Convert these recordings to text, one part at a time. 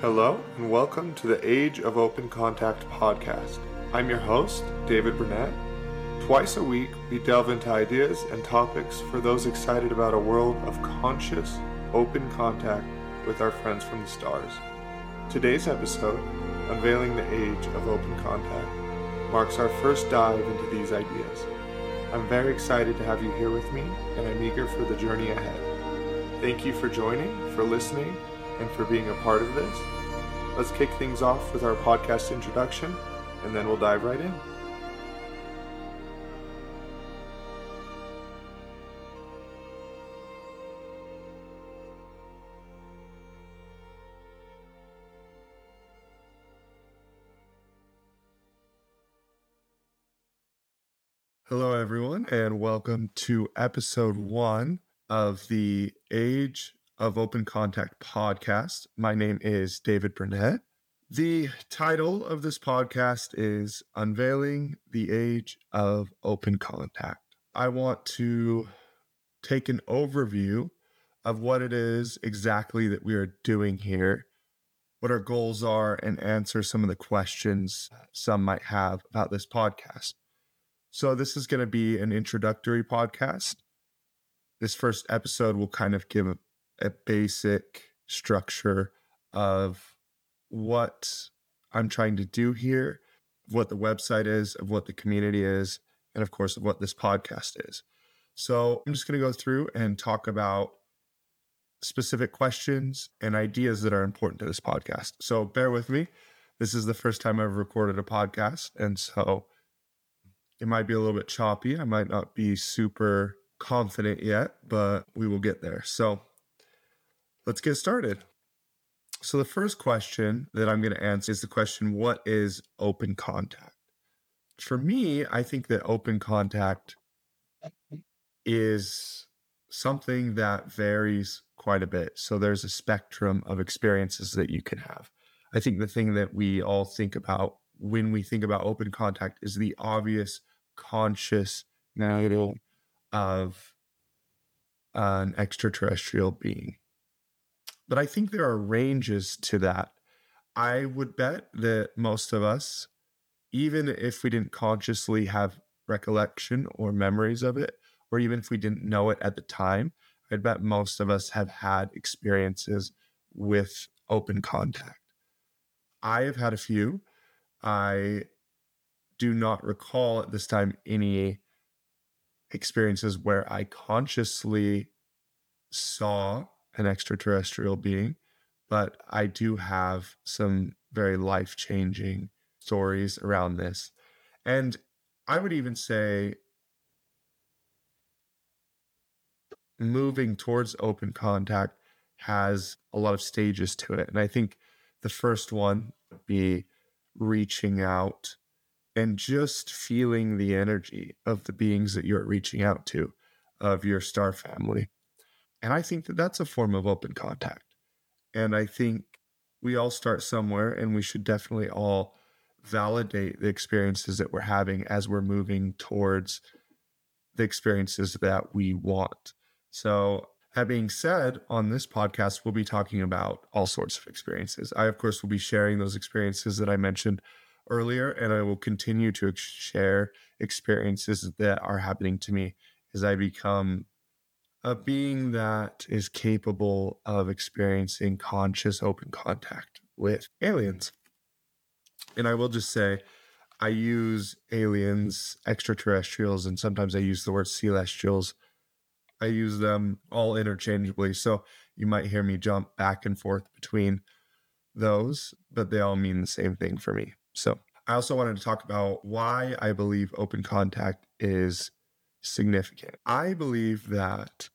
Hello and welcome to the Age of Open Contact podcast. I'm your host, David Burnett. Twice a week, we delve into ideas and topics for those excited about a world of conscious, open contact with our friends from the stars. Today's episode, Unveiling the Age of Open Contact, marks our first dive into these ideas. I'm very excited to have you here with me, and I'm eager for the journey ahead. Thank you for joining, for listening, and for being a part of this. Let's kick things off with our podcast introduction, and then we'll dive right in. Hello, everyone, and welcome to episode 1 of the Age of Open Contact podcast. My name is David Burnett. The title of this podcast is Unveiling the Age of Open Contact. I want to take an overview of what it is exactly that we are doing here, what our goals are, and answer some of the questions some might have about this podcast. So this is going to be an introductory podcast. This first episode will kind of give a basic structure of what I'm trying to do here, what the website is, of what the community is, and of course, of what this podcast is. So I'm just going to go through and talk about specific questions and ideas that are important to this podcast. So bear with me. This is the first time I've recorded a podcast, and so it might be a little bit choppy. I might not be super confident yet, but we will get there. So let's get started. So the first question that I'm going to answer is the question, what is open contact? For me, I think that open contact is something that varies quite a bit. So there's a spectrum of experiences that you can have. I think the thing that we all think about when we think about open contact is the obvious conscious model of an extraterrestrial being. But I think there are ranges to that. I would bet that most of us, even if we didn't consciously have recollection or memories of it, or even if we didn't know it at the time, I'd bet most of us have had experiences with open contact. I have had a few. I do not recall at this time any experiences where I consciously saw an extraterrestrial being, but I do have some very life-changing stories around this. And I would even say moving towards open contact has a lot of stages to it. And I think the first one would be reaching out and just feeling the energy of the beings that you're reaching out to, of your star family. And I think that that's a form of open contact. And I think we all start somewhere, and we should definitely all validate the experiences that we're having as we're moving towards the experiences that we want. So that being said, on this podcast, we'll be talking about all sorts of experiences. I, of course, will be sharing those experiences that I mentioned earlier, and I will continue to share experiences that are happening to me as I become a being that is capable of experiencing conscious open contact with aliens. And I will just say, I use aliens, extraterrestrials, and sometimes I use the word celestials. I use them all interchangeably. So you might hear me jump back and forth between those, but they all mean the same thing for me. So I also wanted to talk about why I believe open contact is significant. I believe that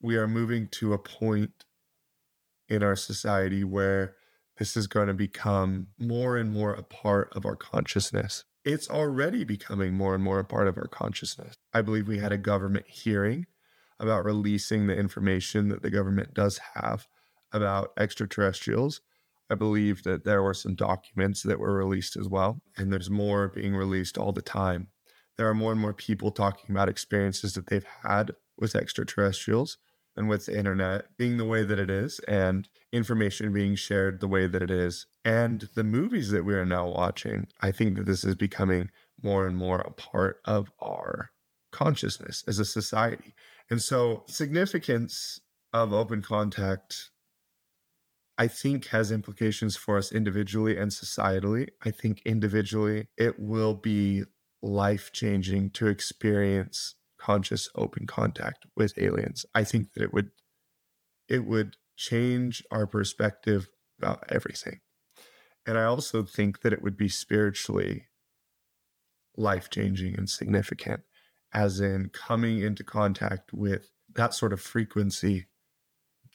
we are moving to a point in our society where this is going to become more and more a part of our consciousness. It's already becoming more and more a part of our consciousness. I believe we had a government hearing about releasing the information that the government does have about extraterrestrials. I believe that there were some documents that were released as well, and there's more being released all the time. There are more and more people talking about experiences that they've had with extraterrestrials. and with the internet being the way that it is and information being shared the way that it is and the movies that we are now watching, I think that this is becoming more and more a part of our consciousness as a society. And so significance of open contact, I think, has implications for us individually and societally. I think individually, it will be life-changing to experience conscious open contact with aliens. I think that it would change our perspective about everything. And I also think that it would be spiritually life-changing and significant, as in coming into contact with that sort of frequency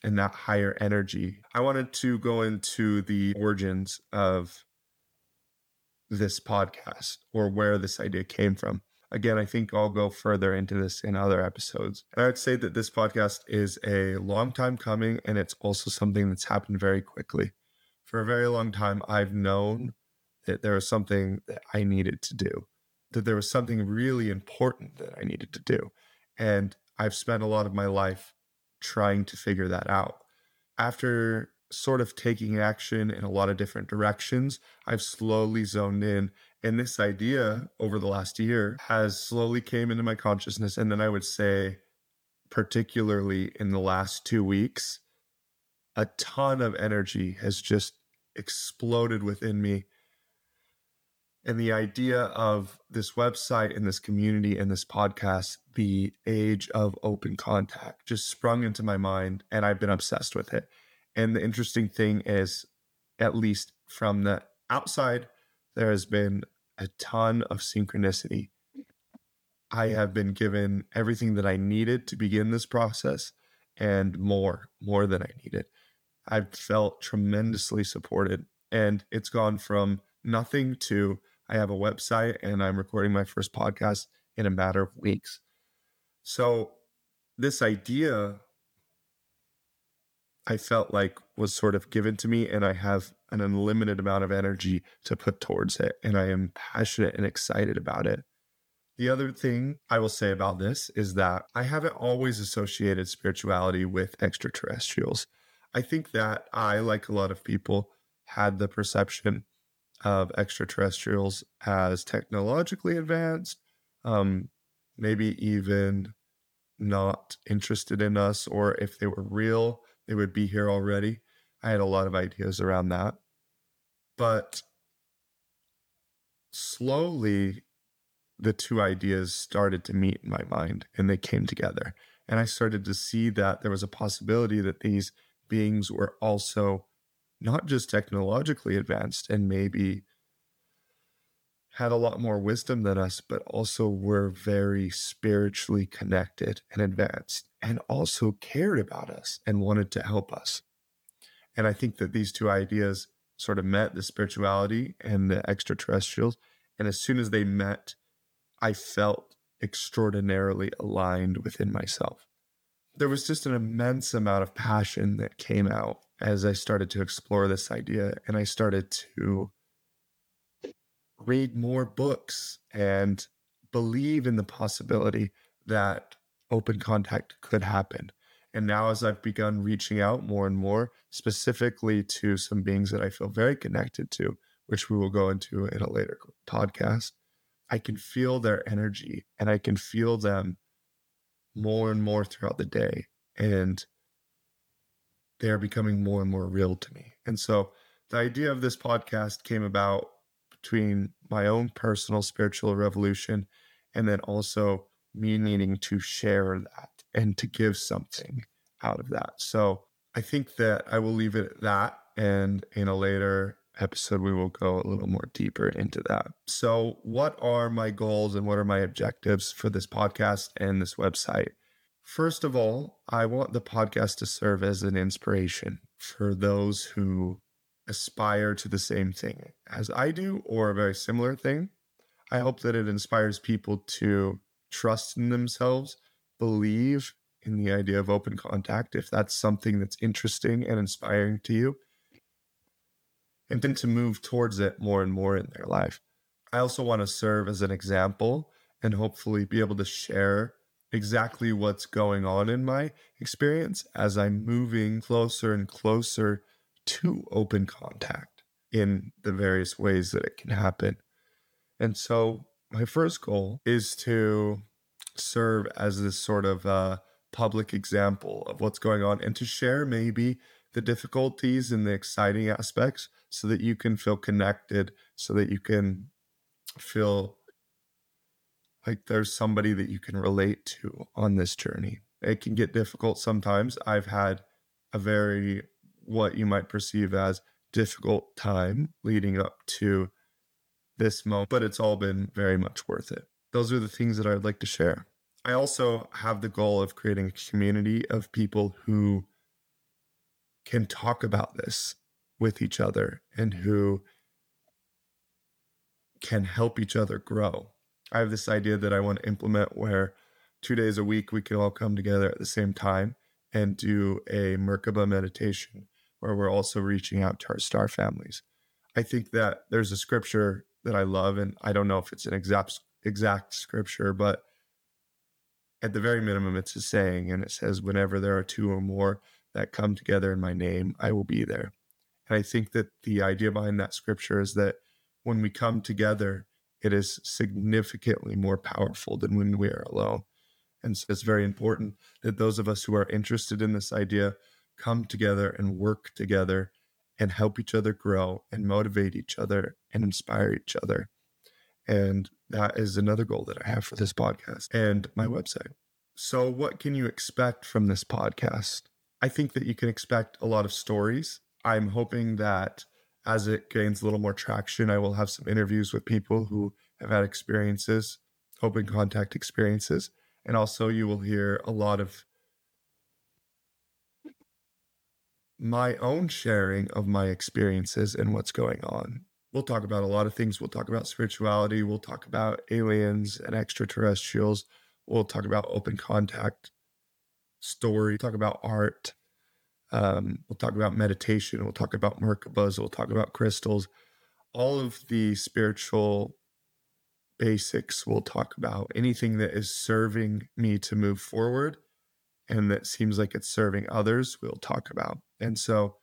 and that higher energy. I wanted to go into the origins of this podcast, or where this idea came from. Again, I think I'll go further into this in other episodes. And I would say that this podcast is a long time coming, and it's also something that's happened very quickly. For a very long time, I've known that there was something that I needed to do, that there was something really important that I needed to do. And I've spent a lot of my life trying to figure that out. After sort of taking action in a lot of different directions, I've slowly zoned in. And this idea over the last year has slowly came into my consciousness. And then I would say, particularly in the last 2 weeks, a ton of energy has just exploded within me. And the idea of this website and this community and this podcast, the Age of Open Contact, just sprung into my mind, and I've been obsessed with it. And the interesting thing is, at least from the outside, there has been a ton of synchronicity. I have been given everything that I needed to begin this process and more than I needed. I've felt tremendously supported, and it's gone from nothing to I have a website and I'm recording my first podcast in a matter of weeks. So this idea, I felt like, was sort of given to me, and I have an unlimited amount of energy to put towards it. And I am passionate and excited about it. The other thing I will say about this is that I haven't always associated spirituality with extraterrestrials. I think that I, like a lot of people, had the perception of extraterrestrials as technologically advanced, maybe even not interested in us, or if they were real, they would be here already. I had a lot of ideas around that. But slowly, the two ideas started to meet in my mind, and they came together. And I started to see that there was a possibility that these beings were also not just technologically advanced and maybe had a lot more wisdom than us, but also were very spiritually connected and advanced, and also cared about us and wanted to help us. And I think that these two ideas sort of met, the spirituality and the extraterrestrials. And as soon as they met, I felt extraordinarily aligned within myself. There was just an immense amount of passion that came out as I started to explore this idea, and I started to read more books and believe in the possibility that open contact could happen. And now, as I've begun reaching out more and more, specifically to some beings that I feel very connected to, which we will go into in a later podcast, I can feel their energy, and I can feel them more and more throughout the day. And they're becoming more and more real to me. And so the idea of this podcast came about between my own personal spiritual revolution, and then also me needing to share that and to give something out of that. So I think that I will leave it at that. And in a later episode, we will go a little more deeper into that. So what are my goals and what are my objectives for this podcast and this website? First of all, I want the podcast to serve as an inspiration for those who aspire to the same thing as I do, or a very similar thing. I hope that it inspires people to trust in themselves, believe in the idea of open contact, if that's something that's interesting and inspiring to you, and then to move towards it more and more in their life. I also want to serve as an example and hopefully be able to share exactly what's going on in my experience as I'm moving closer and closer to open contact in the various ways that it can happen. And so my first goal is to serve as this sort of public example of what's going on and to share maybe the difficulties and the exciting aspects so that you can feel connected, so that you can feel like there's somebody that you can relate to on this journey. It can get difficult sometimes. I've had a very, what you might perceive as difficult time leading up to this moment, but it's all been very much worth it. Those are the things that I'd like to share. I also have the goal of creating a community of people who can talk about this with each other and who can help each other grow. I have this idea that I want to implement where 2 days a week we can all come together at the same time and do a Merkaba meditation where we're also reaching out to our star families. I think that there's a scripture that I love, and I don't know if it's an exact scripture, but at the very minimum, it's a saying, and it says, whenever there are two or more that come together in my name, I will be there. And I think that the idea behind that scripture is that when we come together, it is significantly more powerful than when we are alone. And so it's very important that those of us who are interested in this idea come together and work together and help each other grow and motivate each other and inspire each other. And that is another goal that I have for this podcast and my website. So what can you expect from this podcast? I think that you can expect a lot of stories. I'm hoping that as it gains a little more traction, I will have some interviews with people who have had experiences, open contact experiences. And also you will hear a lot of my own sharing of my experiences and what's going on. We'll talk about a lot of things. We'll talk about spirituality. We'll talk about aliens and extraterrestrials. We'll talk about open contact story. We'll talk about art. We'll talk about meditation. We'll talk about Merkabas. We'll talk about crystals. All of the spiritual basics we'll talk about. Anything that is serving me to move forward and that seems like it's serving others, we'll talk about. And so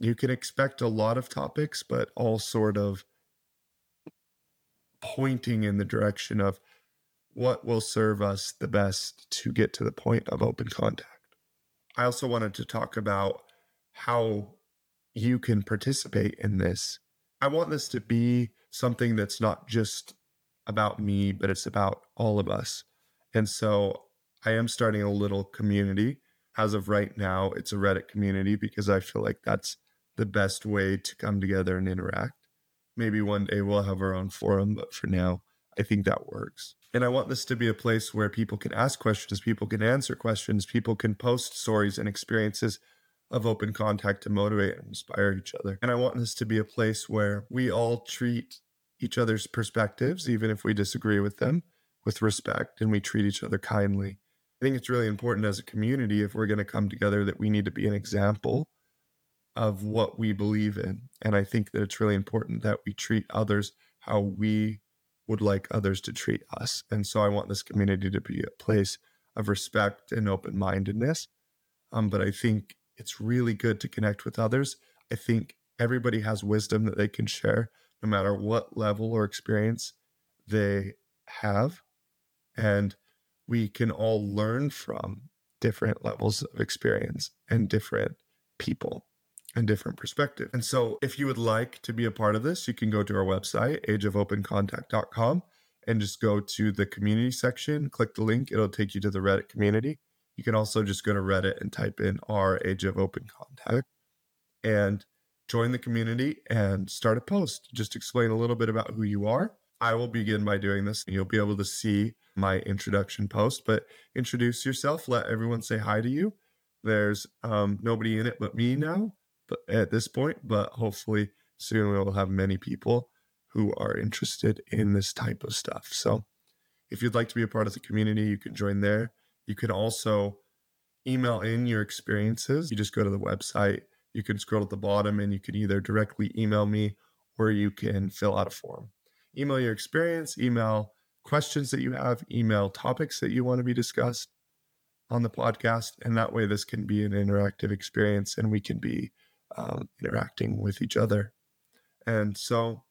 you can expect a lot of topics, but all sort of pointing in the direction of what will serve us the best to get to the point of open contact. I also wanted to talk about how you can participate in this. I want this to be something that's not just about me, but it's about all of us. And so I am starting a little community. As of right now, it's a Reddit community because I feel like that's the best way to come together and interact. Maybe one day we'll have our own forum, but for now, I think that works. And I want this to be a place where people can ask questions, people can answer questions, people can post stories and experiences of open contact to motivate and inspire each other. And I want this to be a place where we all treat each other's perspectives, even if we disagree with them, with respect, and we treat each other kindly. I think it's really important as a community, if we're going to come together, that we need to be an example of what we believe in. And I think that it's really important that we treat others how we would like others to treat us. And so I want this community to be a place of respect and open-mindedness. But I think it's really good to connect with others. I think everybody has wisdom that they can share, no matter what level or experience they have. And we can all learn from different levels of experience and different people and different perspective. And so if you would like to be a part of this, you can go to our website, ageofopencontact.com, and just go to the community section, click the link. It'll take you to the Reddit community. You can also just go to Reddit and type in our Age of Open Contact and join the community and start a post. Just explain a little bit about who you are. I will begin by doing this. You'll be able to see my introduction post, but introduce yourself. Let everyone say hi to you. There's nobody in it but me now. But at this point, but hopefully soon we will have many people who are interested in this type of stuff. So if you'd like to be a part of the community, you can join there. You can also email in your experiences. You just go to the website, you can scroll at the bottom, and you can either directly email me or you can fill out a form. Email your experience, email questions that you have, email topics that you want to be discussed on the podcast. And that way, this can be an interactive experience and we can be interacting with each other. And so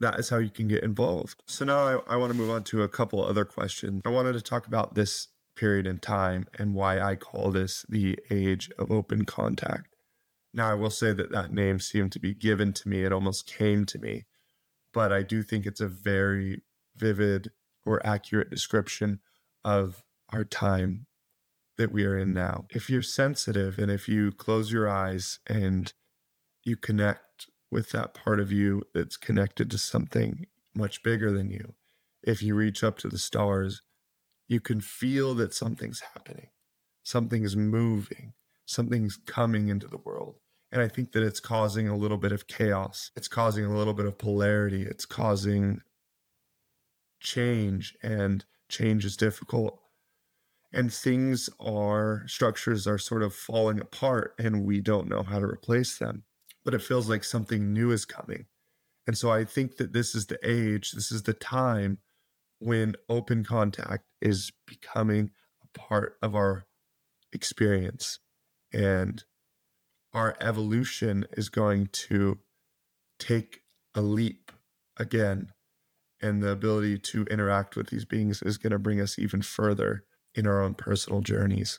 that is how you can get involved. So now I want to move on to a couple other questions. I wanted to talk about this period in time and why I call this the Age of Open Contact. Now, I will say that name seemed to be given to me. It almost came to me. But I do think it's a very vivid or accurate description of our time that we are in now. If you're sensitive and if you close your eyes and you connect with that part of you that's connected to something much bigger than you, if you reach up to the stars, you can feel that something's happening, something's moving, something's coming into the world. And I think that it's causing a little bit of chaos. It's causing a little bit of polarity. It's causing change, and change is difficult. And structures are sort of falling apart and we don't know how to replace them. But it feels like something new is coming. And so I think that this is the age, this is the time when open contact is becoming a part of our experience. And our evolution is going to take a leap again, and the ability to interact with these beings is going to bring us even further in our own personal journeys.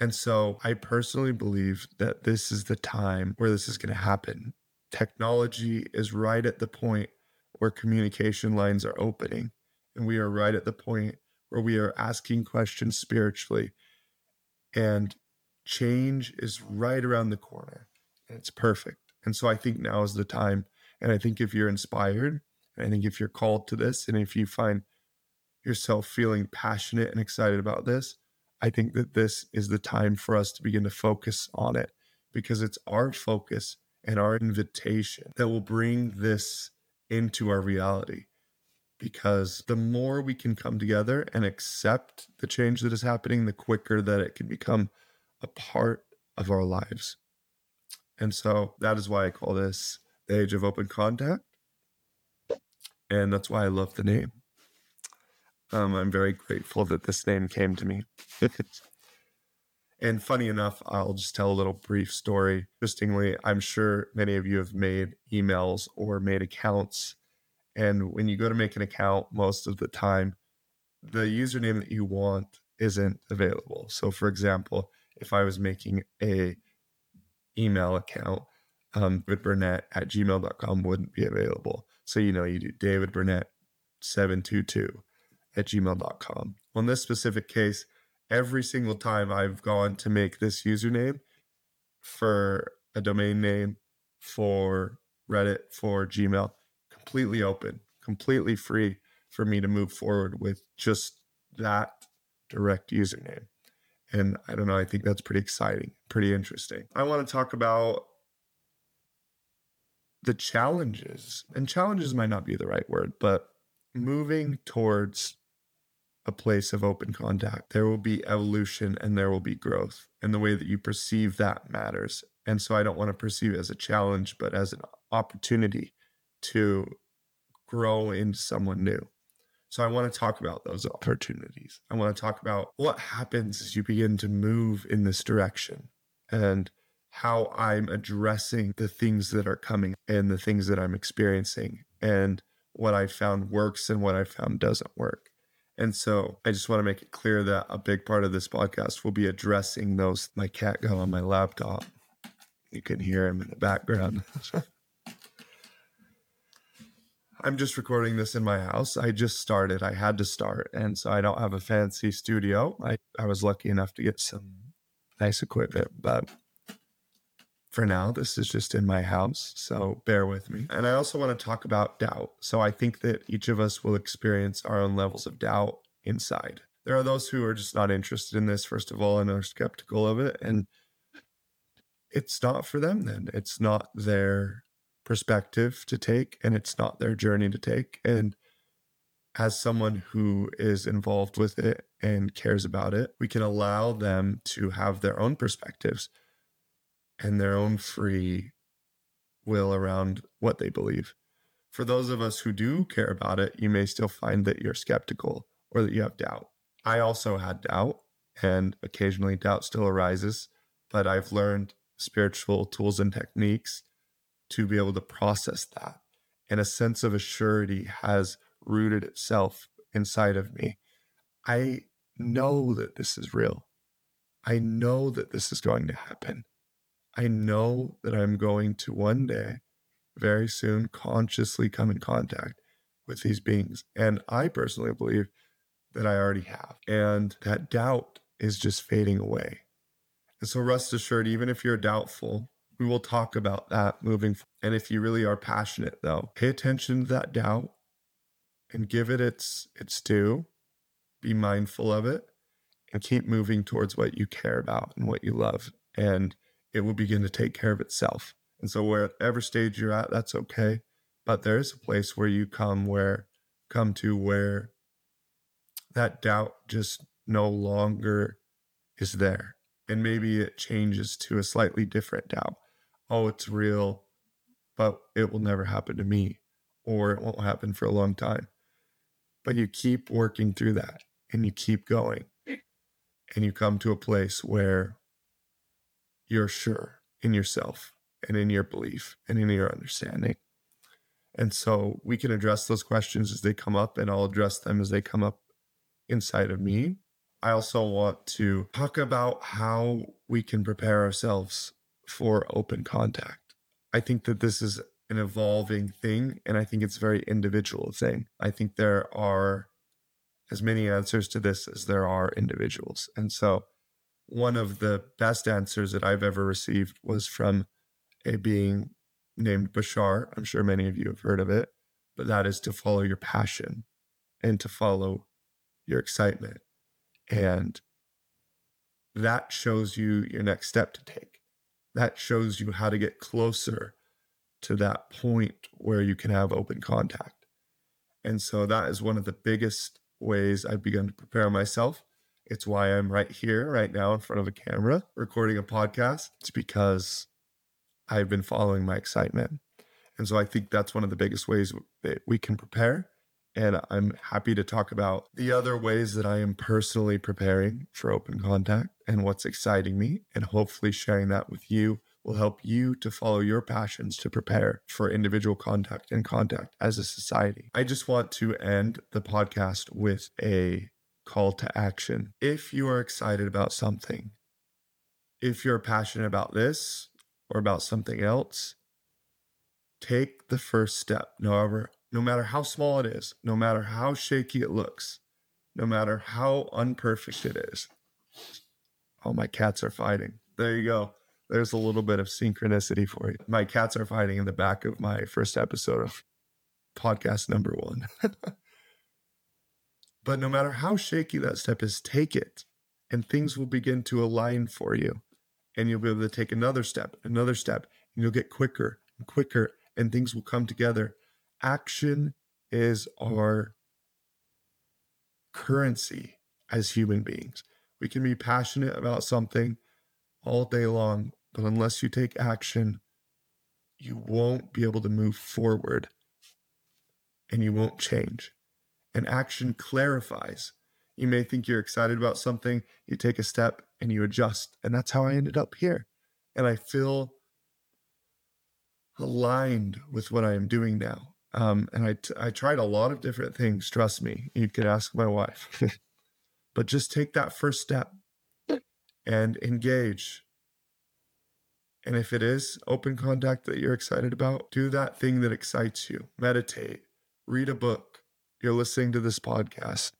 And so I personally believe that this is the time where this is going to happen. Technology is right at the point where communication lines are opening, and we are right at the point where we are asking questions spiritually, and change is right around the corner, and it's perfect. And so I think now is the time. And I think if you're inspired, and I think if you're called to this, and if you find yourself feeling passionate and excited about this, I think that this is the time for us to begin to focus on it, because it's our focus and our invitation that will bring this into our reality. Because the more we can come together and accept the change that is happening, the quicker that it can become a part of our lives. And so that is why I call this the Age of Open Contact. And that's why I love the name. I'm very grateful that this name came to me. And funny enough, I'll just tell a little brief story. Interestingly, I'm sure many of you have made emails or made accounts. And when you go to make an account, most of the time, the username that you want isn't available. So for example, if I was making a email account, davidburnett@gmail.com wouldn't be available. So, you do davidburnett722@gmail.com. Well, in this specific case, every single time I've gone to make this username for a domain name, for Reddit, for Gmail, completely open, completely free for me to move forward with just that direct username. And I don't know, I think that's pretty exciting, pretty interesting. I want to talk about the challenges. And challenges might not be the right word, but moving towards a place of open contact. There will be evolution and there will be growth. And the way that you perceive that matters. And so I don't want to perceive it as a challenge, but as an opportunity to grow into someone new. So I want to talk about those opportunities. I want to talk about what happens as you begin to move in this direction, and how I'm addressing the things that are coming and the things that I'm experiencing, and what I found works and what I found doesn't work. And so I just want to make it clear that a big part of this podcast will be addressing those. My cat got on my laptop. You can hear him in the background. I'm just recording this in my house. I just started. I had to start. And so I don't have a fancy studio. I was lucky enough to get some nice equipment. But for now, this is just in my house. So bear with me. And I also want to talk about doubt. So I think that each of us will experience our own levels of doubt inside. There are those who are just not interested in this, first of all, and are skeptical of it. And it's not for them then. It's not their perspective to take, and it's not their journey to take. And as someone who is involved with it and cares about it, we can allow them to have their own perspectives and their own free will around what they believe. For those of us who do care about it, you may still find that you're skeptical or that you have doubt. I also had doubt, and occasionally doubt still arises, but I've learned spiritual tools and techniques to be able to process that. And a sense of assurity has rooted itself inside of me. I know that this is real. I know that this is going to happen. I know that I'm going to one day, very soon, consciously come in contact with these beings. And I personally believe that I already have. And that doubt is just fading away. And so rest assured, even if you're doubtful, we will talk about that moving forward. And if you really are passionate, though, pay attention to that doubt and give it its due. Be mindful of it and keep moving towards what you care about and what you love. And it will begin to take care of itself. And so wherever stage you're at, that's okay. But there is a place where you come to where that doubt just no longer is there. And maybe it changes to a slightly different doubt. Oh, it's real, but it will never happen to me, or it won't happen for a long time. But you keep working through that, and you keep going, and you come to a place where you're sure in yourself and in your belief and in your understanding. And so we can address those questions as they come up, and I'll address them as they come up inside of me. I also want to talk about how we can prepare ourselves for open contact. I think that this is an evolving thing, and I think it's a very individual thing. I think there are as many answers to this as there are individuals. And so one of the best answers that I've ever received was from a being named Bashar. I'm sure many of you have heard of it, but that is to follow your passion and to follow your excitement. And that shows you your next step to take. That shows you how to get closer to that point where you can have open contact. And so that is one of the biggest ways I've begun to prepare myself. It's why I'm right here, right now, in front of a camera, recording a podcast. It's because I've been following my excitement. And so I think that's one of the biggest ways that we can prepare. And I'm happy to talk about the other ways that I am personally preparing for open contact and what's exciting me. And hopefully sharing that with you will help you to follow your passions to prepare for individual contact and contact as a society. I just want to end the podcast with a call to action. If you are excited about something, if you're passionate about this or about something else, take the first step. No matter how small it is, no matter how shaky it looks, no matter how unperfect it is. Oh, my cats are fighting. There you go. There's a little bit of synchronicity for you. My cats are fighting in the back of my first episode of podcast number 1. But no matter how shaky that step is, take it, and things will begin to align for you. And you'll be able to take another step, and you'll get quicker and quicker, and things will come together. Action is our currency as human beings. We can be passionate about something all day long, but unless you take action, you won't be able to move forward and you won't change. And action clarifies. You may think you're excited about something, you take a step and you adjust. And that's how I ended up here. And I feel aligned with what I am doing now. And I tried a lot of different things. Trust me, you could ask my wife, but just take that first step and engage. And if it is open contact that you're excited about, do that thing that excites you. Meditate, read a book. You're listening to this podcast.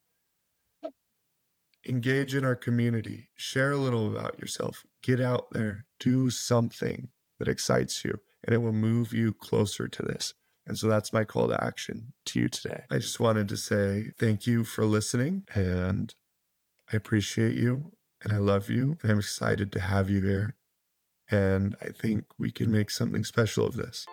Engage in our community, share a little about yourself, get out there, do something that excites you, and it will move you closer to this. And so that's my call to action to you today. I just wanted to say thank you for listening, and I appreciate you, and I love you, and I'm excited to have you here. And I think we can make something special of this.